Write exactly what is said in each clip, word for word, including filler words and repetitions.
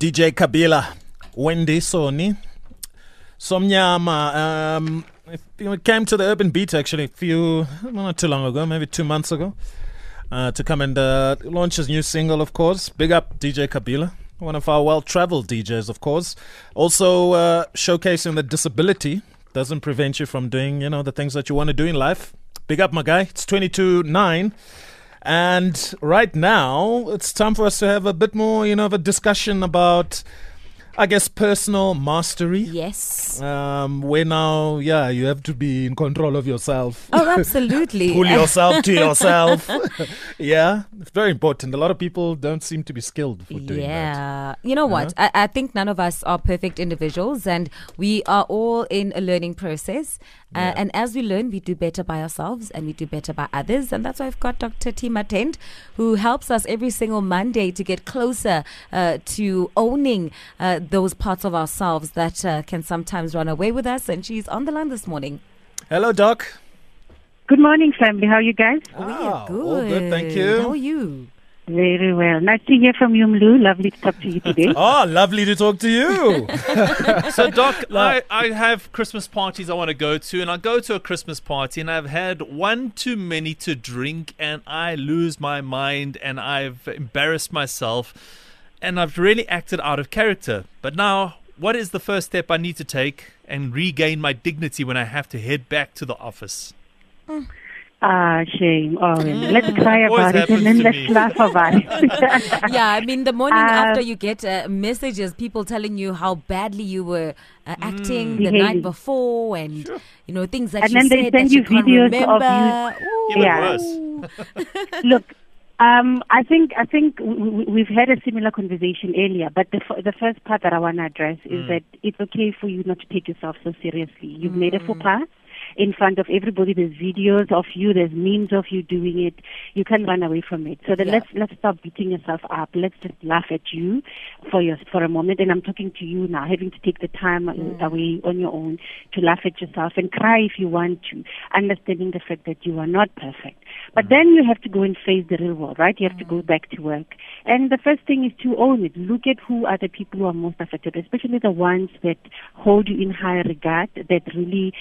D J Kabila, Wendy Soni, Somnyama. Um, it came to the Urban Beat actually a few, not too long ago, maybe two months ago, uh, to come and uh, launch his new single, of course. Big up D J Kabila, one of our well-traveled D Js, of course. Also uh, showcasing that disability doesn't prevent you from doing, you know, the things that you want to do in life. Big up, my guy. It's twenty-two nine. And right now, it's time for us to have a bit more, you know, of a discussion about, I guess, personal mastery. Yes. Um, where now, yeah, you have to be in control of yourself. Oh, absolutely. Pull yourself to yourself. Yeah, it's very important. A lot of people don't seem to be skilled for doing yeah. that. Yeah. You know what? Uh-huh. I, I think none of us are perfect individuals, and we are all in a learning process. Uh, yeah. And as we learn, we do better by ourselves and we do better by others. And that's why I've got Doctor Team Matenji, who helps us every single Monday to get closer uh, to owning uh, those parts of ourselves that uh, can sometimes run away with us. And she's on the line this morning. Hello, Doc. Good morning, family. How are you guys? Oh, we are good. All good, thank you. How are you? Very well. Nice to hear from you, Mlu. Lovely to talk to you today. Oh, lovely to talk to you. So, Doc, I, I have Christmas parties I want to go to, and I go to a Christmas party, and I've had one too many to drink, and I lose my mind, and I've embarrassed myself, and I've really acted out of character. But now, what is the first step I need to take and regain my dignity when I have to head back to the office? Mm. Ah, shame. Oh, mm. Let's cry about it and then let's me. laugh about it. Yeah, I mean, the morning um, after you get uh, messages, people telling you how badly you were uh, acting mm, the night before, and sure. you know, things that and you said that you, you can't remember. Ooh, even yeah. worse. Look, um, I think I think w- we've had a similar conversation earlier, but the f- the first part that I want to address mm. is that it's okay for you not to take yourself so seriously. You've mm. made a faux pas. In front of everybody, there's videos of you, there's memes of you doing it. You can't run away from it. So then yeah. let's let's stop beating yourself up. Let's just laugh at you for your for a moment. And I'm talking to you now, having to take the time mm. away on your own to laugh at yourself and cry if you want to, understanding the fact that you are not perfect. But mm. then you have to go and face the real world, right? You have mm. to go back to work. And the first thing is to own it. Look at who are the people who are most affected, especially the ones that hold you in high regard, that really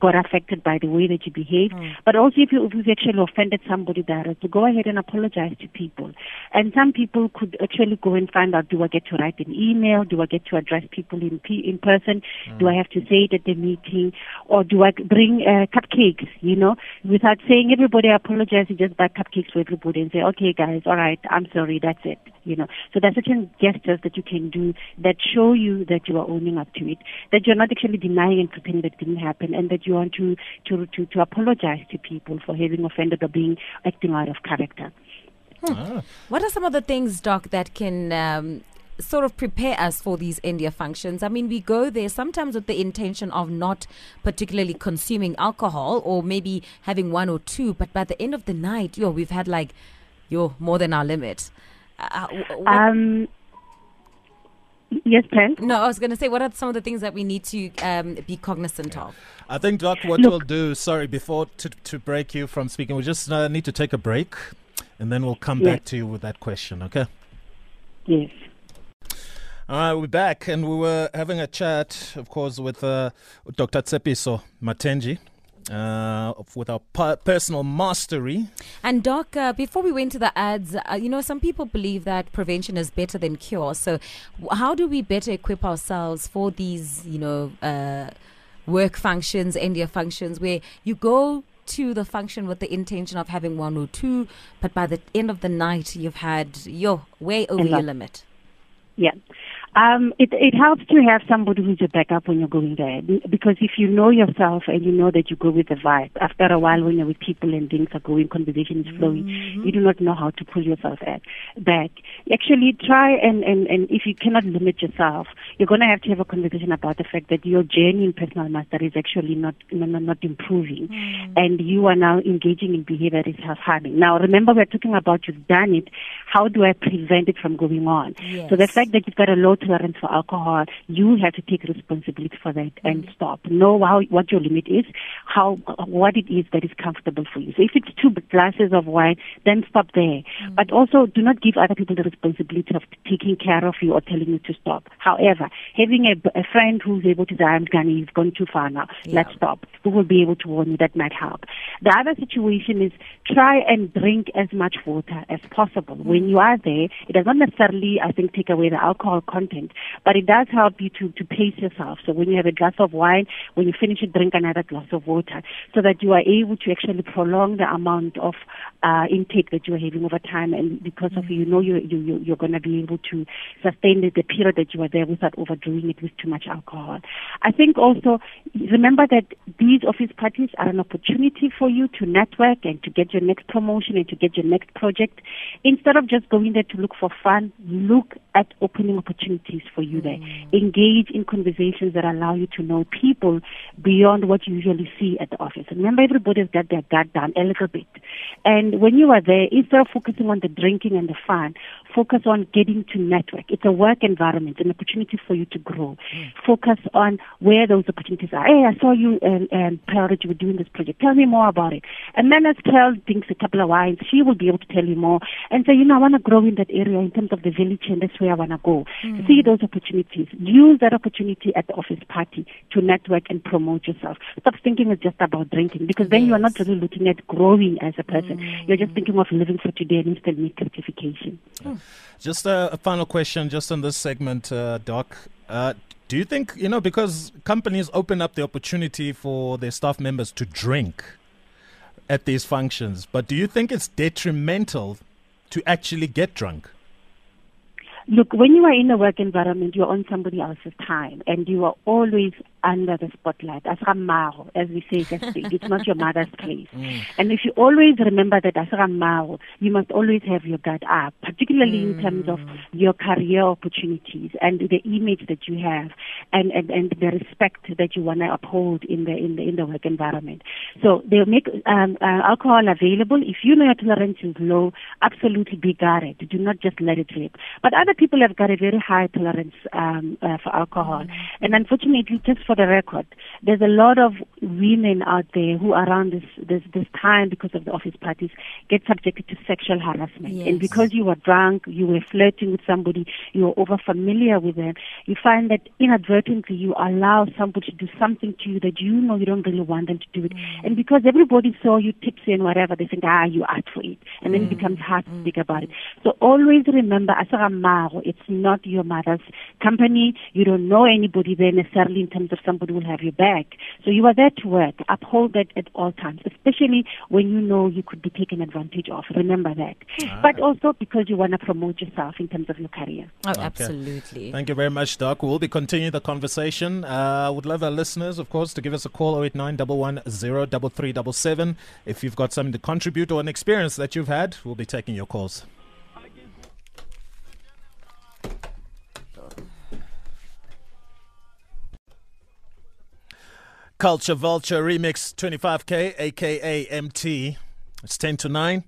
got affected affected by the way that you behave, mm. but also if, you, if you've actually offended somebody directly, go ahead and apologize to people. And some people could actually go and find out, do I get to write an email? Do I get to address people in p- in person? Mm. Do I have to say it at the meeting? Or do I bring uh, cupcakes, you know, without saying everybody apologizes, just buy cupcakes for everybody and say, okay, guys, all right, I'm sorry, that's it, you know. So there's certain gestures that you can do that show you that you are owning up to it, that you're not actually denying and pretending that it didn't happen, and that you want to To, to, to apologize to people for having offended or being acting out of character. Hmm. Ah. What are some of the things, Doc, that can um, sort of prepare us for these end-year functions? I mean, we go there sometimes with the intention of not particularly consuming alcohol or maybe having one or two, but by the end of the night, yo, we've had like, yo, more than our limit. Uh, what- um. Yes, Pam? No, I was going to say, what are some of the things that we need to um, be cognizant yeah. of? I think, Doc, what Look. we'll do, sorry, before to, to break you from speaking, we just uh, need to take a break, and then we'll come yes. back to you with that question, okay? Yes. All right, we're back, and we were having a chat, of course, with uh, Doctor Tshepiso Matenjie. Uh, with our per- personal mastery. And Doc, uh, before we went to the ads, uh, you know, some people believe that prevention is better than cure. So how do we better equip ourselves for these, you know, uh, work functions, end year functions, where you go to the function with the intention of having one or two, but by the end of the night, you've had your way over your limit? Yeah. Um, it, it helps to have somebody who's your backup when you're going there, because if you know yourself and you know that you go with the vibe, after a while when you're with people and things are going, conversation is flowing, mm-hmm. you do not know how to pull yourself at, back. Actually, try and, and, and if you cannot limit yourself, you're going to have to have a conversation about the fact that your journey in personal mastery is actually not not, not improving, mm-hmm. and you are now engaging in behavior that is self-harming. Now, remember, we're talking about you've done it. How do I prevent it from going on? Yes. So the fact that you've got a low tolerant for alcohol, you have to take responsibility for that and stop. Know how, what your limit is, how what it is that is comfortable for you. So if it's two glasses of wine, then stop there. Mm-hmm. But also do not give other people the responsibility of taking care of you or telling you to stop. However, having a, a friend who's able to say, I'm Ghani, you've gone too far now, yeah. let's stop. Who will be able to warn you, that might help. The other situation is try and drink as much water as possible. Mm-hmm. When you are there, it does not necessarily, I think, take away the alcohol content, but it does help you to, to pace yourself. So when you have a glass of wine, when you finish it, drink another glass of water so that you are able to actually prolong the amount of uh, intake that you are having over time, and because mm-hmm. of you know you, you, you're going to be able to sustain the, the period that you are there without overdoing it with too much alcohol. I think also, remember that these office parties are an opportunity for you to network and to get your next promotion and to get your next project. Instead of just going there to look for fun, look at opening opportunities for you there. Mm. Engage in conversations that allow you to know people beyond what you usually see at the office. Remember, everybody's got their guard down a little bit. And when you are there, instead of focusing on the drinking and the fun, focus on getting to network. It's a work environment, an opportunity for you to grow. Mm. Focus on where those opportunities are. Hey, I saw you and, and Pearl that you were doing this project. Tell me more about it. And then as Pearl drinks a couple of wines, she will be able to tell you more and say, you know, I want to grow in that area in terms of the village, and that's where I want to go. Mm. See those opportunities. Use that opportunity at the office party to network and promote yourself. Stop thinking it's just about drinking, because then yes. you are not really looking at growing as a person. Mm. You're just thinking of living for today and instant gratification. Oh. Just a, a final question just on this segment, uh, Doc. Uh, do you think, you know, because companies open up the opportunity for their staff members to drink at these functions, but do you think it's detrimental to actually get drunk? Look, when you are in a work environment, you're on somebody else's time, and you are always under the spotlight, as Ramaro, as we say, it's not your mother's place. Mm. And if you always remember that as Ramaro, you must always have your guard up, particularly mm. in terms of your career opportunities and the image that you have, and, and, and the respect that you want to uphold in the in the in the work environment. So they make um, uh, alcohol available. If you know your tolerance is low, absolutely be guarded. Do not just let it rip. But other people have got a very high tolerance um, uh, for alcohol, mm. and unfortunately, just for the record, there's a lot of women out there who around this, this this time, because of the office parties, get subjected to sexual harassment. Yes. And because you were drunk, you were flirting with somebody, you were over familiar with them, you find that inadvertently you allow somebody to do something to you that you know you don't really want them to do it. Mm. And because everybody saw you tipsy and whatever, they think, ah, you asked for it. And then mm. it becomes hard mm. to speak about it. So always remember, Asaramaro, it's not your mother's company. You don't know anybody there necessarily in terms of somebody will have your back. So you are there to work. Uphold that at all times, especially when you know you could be taken advantage of. Remember that. Ah. But also because you want to promote yourself in terms of your career. Oh, okay. Absolutely. Thank you very much, Doc. We'll be continuing the conversation. I uh, would love our listeners, of course, to give us a call, zero eight nine one one zero three three seven seven. If you've got something to contribute or an experience that you've had, we'll be taking your calls. Culture Vulture Remix twenty-five K, a k a. M T. It's ten to nine.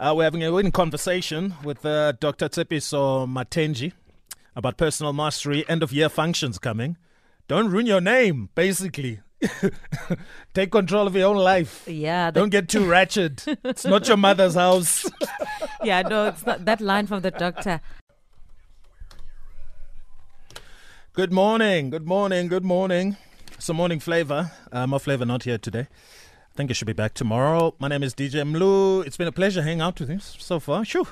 Uh, we're having a winning conversation with uh, Doctor Tshepiso Matenjie about personal mastery, end-of-year functions coming. Don't ruin your name, basically. Take control of your own life. Yeah. Don't get too ratchet. It's not your mother's house. Yeah, no, it's not that line from the doctor. Good morning, good morning, good morning. So Morning Flava, uh, more Flava not here today. I think I should be back tomorrow. My name is D J Mlu. It's been a pleasure hanging out with you so far. Shoo.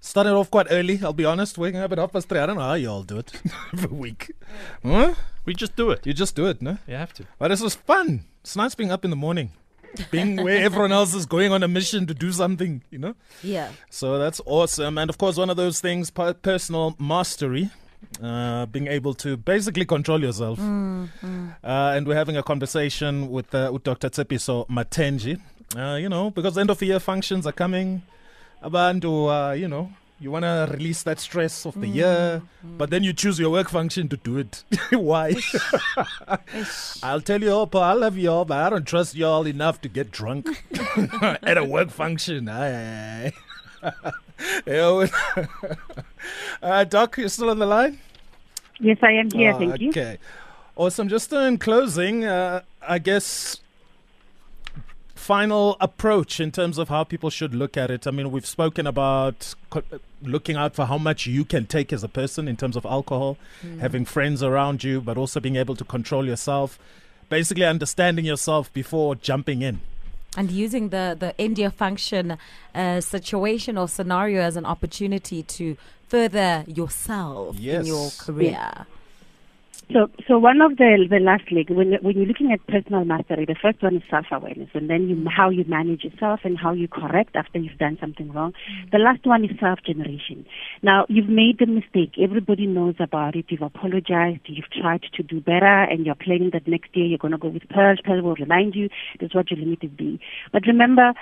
Started off quite early, I'll be honest. Waking up at half past three. I don't know how you all do it every week. Huh? We just do it. You just do it, no? You have to. But this was fun. It's nice being up in the morning. Being where everyone else is going on a mission to do something, you know? Yeah. So that's awesome. And of course, one of those things, personal mastery. Uh, being able to basically control yourself. Mm, mm. Uh, and we're having a conversation with, uh, with Doctor Tshepiso Matenjie, uh, you know, because end of year functions are coming. Abantu, uh, you know, you want to release that stress of the mm, year, mm. but then you choose your work function to do it. Why? Ish. Ish. I'll tell you all, I love you all, but I don't trust you all enough to get drunk at a work function. Aye, aye, aye. uh, Doc, you're still on the line? Yes, I am here. Ah, thank okay. you. Okay. Awesome. Just in closing, uh, I guess, final approach in terms of how people should look at it. I mean, we've spoken about co- looking out for how much you can take as a person in terms of alcohol, mm. having friends around you, but also being able to control yourself, basically understanding yourself before jumping in. And using the, the India function uh, situation or scenario as an opportunity to further yourself yes. in your career. Yeah. So, so one of the the last leg when when you're looking at personal mastery, the first one is self-awareness, and then you, how you manage yourself and how you correct after you've done something wrong. The last one is self-generation. Now, you've made a mistake. Everybody knows about it. You've apologized. You've tried to do better, and you're planning that next year you're going to go with Pearl. Pearl will remind you that's what your limit is being. But remember,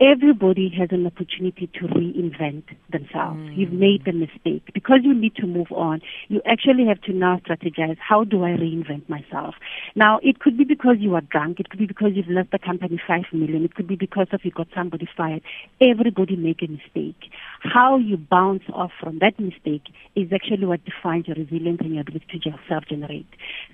everybody has an opportunity to reinvent themselves. Mm. You've made the mistake. Because you need to move on, you actually have to now strategize, how do I reinvent myself? Now, it could be because you are drunk. It could be because you've left the company five million. It could be because of you got somebody fired. Everybody make a mistake. How you bounce off from that mistake is actually what defines your resilience and your ability to self-generate.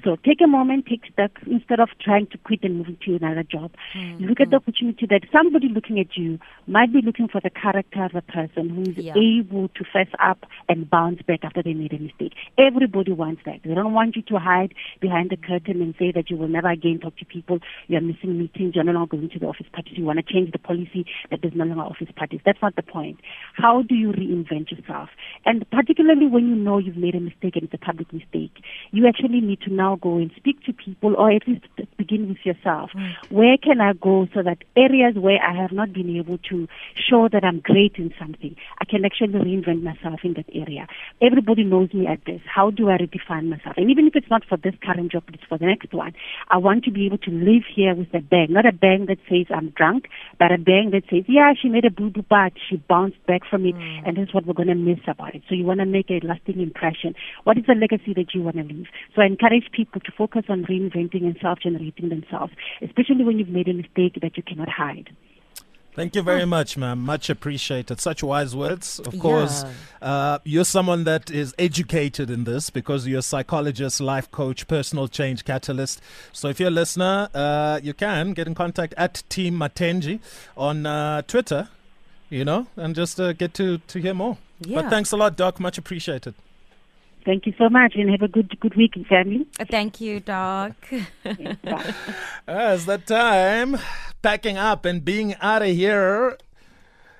So take a moment, take steps. Instead of trying to quit and move to another job, mm-hmm. look at the opportunity that somebody looking at you You might be looking for the character of a person who is yeah. able to fess up and bounce back after they made a mistake. Everybody wants that. They don't want you to hide behind the curtain and say that you will never again talk to people, you're missing meetings, you're no longer going to the office parties, you want to change the policy that there's no longer office parties. That's not the point. How do you reinvent yourself? And particularly when you know you've made a mistake and it's a public mistake, you actually need to now go and speak to people, or at least begin with yourself. Right. Where can I go so that areas where I have not been able to show that I'm great in something, I can actually reinvent myself in that area. Everybody knows me at this. How do I redefine myself? And even if it's not for this current job, it's for the next one. I want to be able to live here with a bang, not a bang that says I'm drunk, but a bang that says, yeah, she made a boo-boo, but she bounced back from it, mm. and that's what we're going to miss about it. So you want to make a lasting impression. What is the legacy that you want to leave? So I encourage people to focus on reinventing and self-generating themselves, especially when you've made a mistake that you cannot hide. Thank you very much, ma'am. Much appreciated. Such wise words. Of course, yeah. uh, you're someone that is educated in this because you're a psychologist, life coach, personal change catalyst. So if you're a listener, uh, you can get in contact at Team Matenji on uh, Twitter, you know, and just uh, get to, to hear more. Yeah. But thanks a lot, Doc. Much appreciated. Thank you so much, and have a good good week, family. Thank you, Doc. uh, it's that time, packing up and being out of here.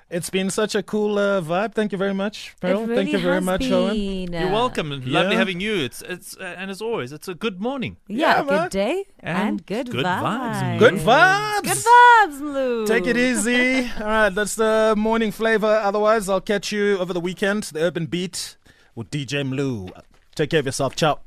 It's been such a cool uh, vibe. Thank you very much, Pearl. Really Thank you very much, been. Owen. You're welcome. And yeah. Lovely having you. It's it's uh, and as always, it's a good morning. Yeah, yeah good day and, and good, good vibes. vibes. Good vibes. Good vibes, Lou. Take it easy. All right, that's the morning flavor. Otherwise, I'll catch you over the weekend. The Urban Beat. With D J Mlu. Take care of yourself. Ciao.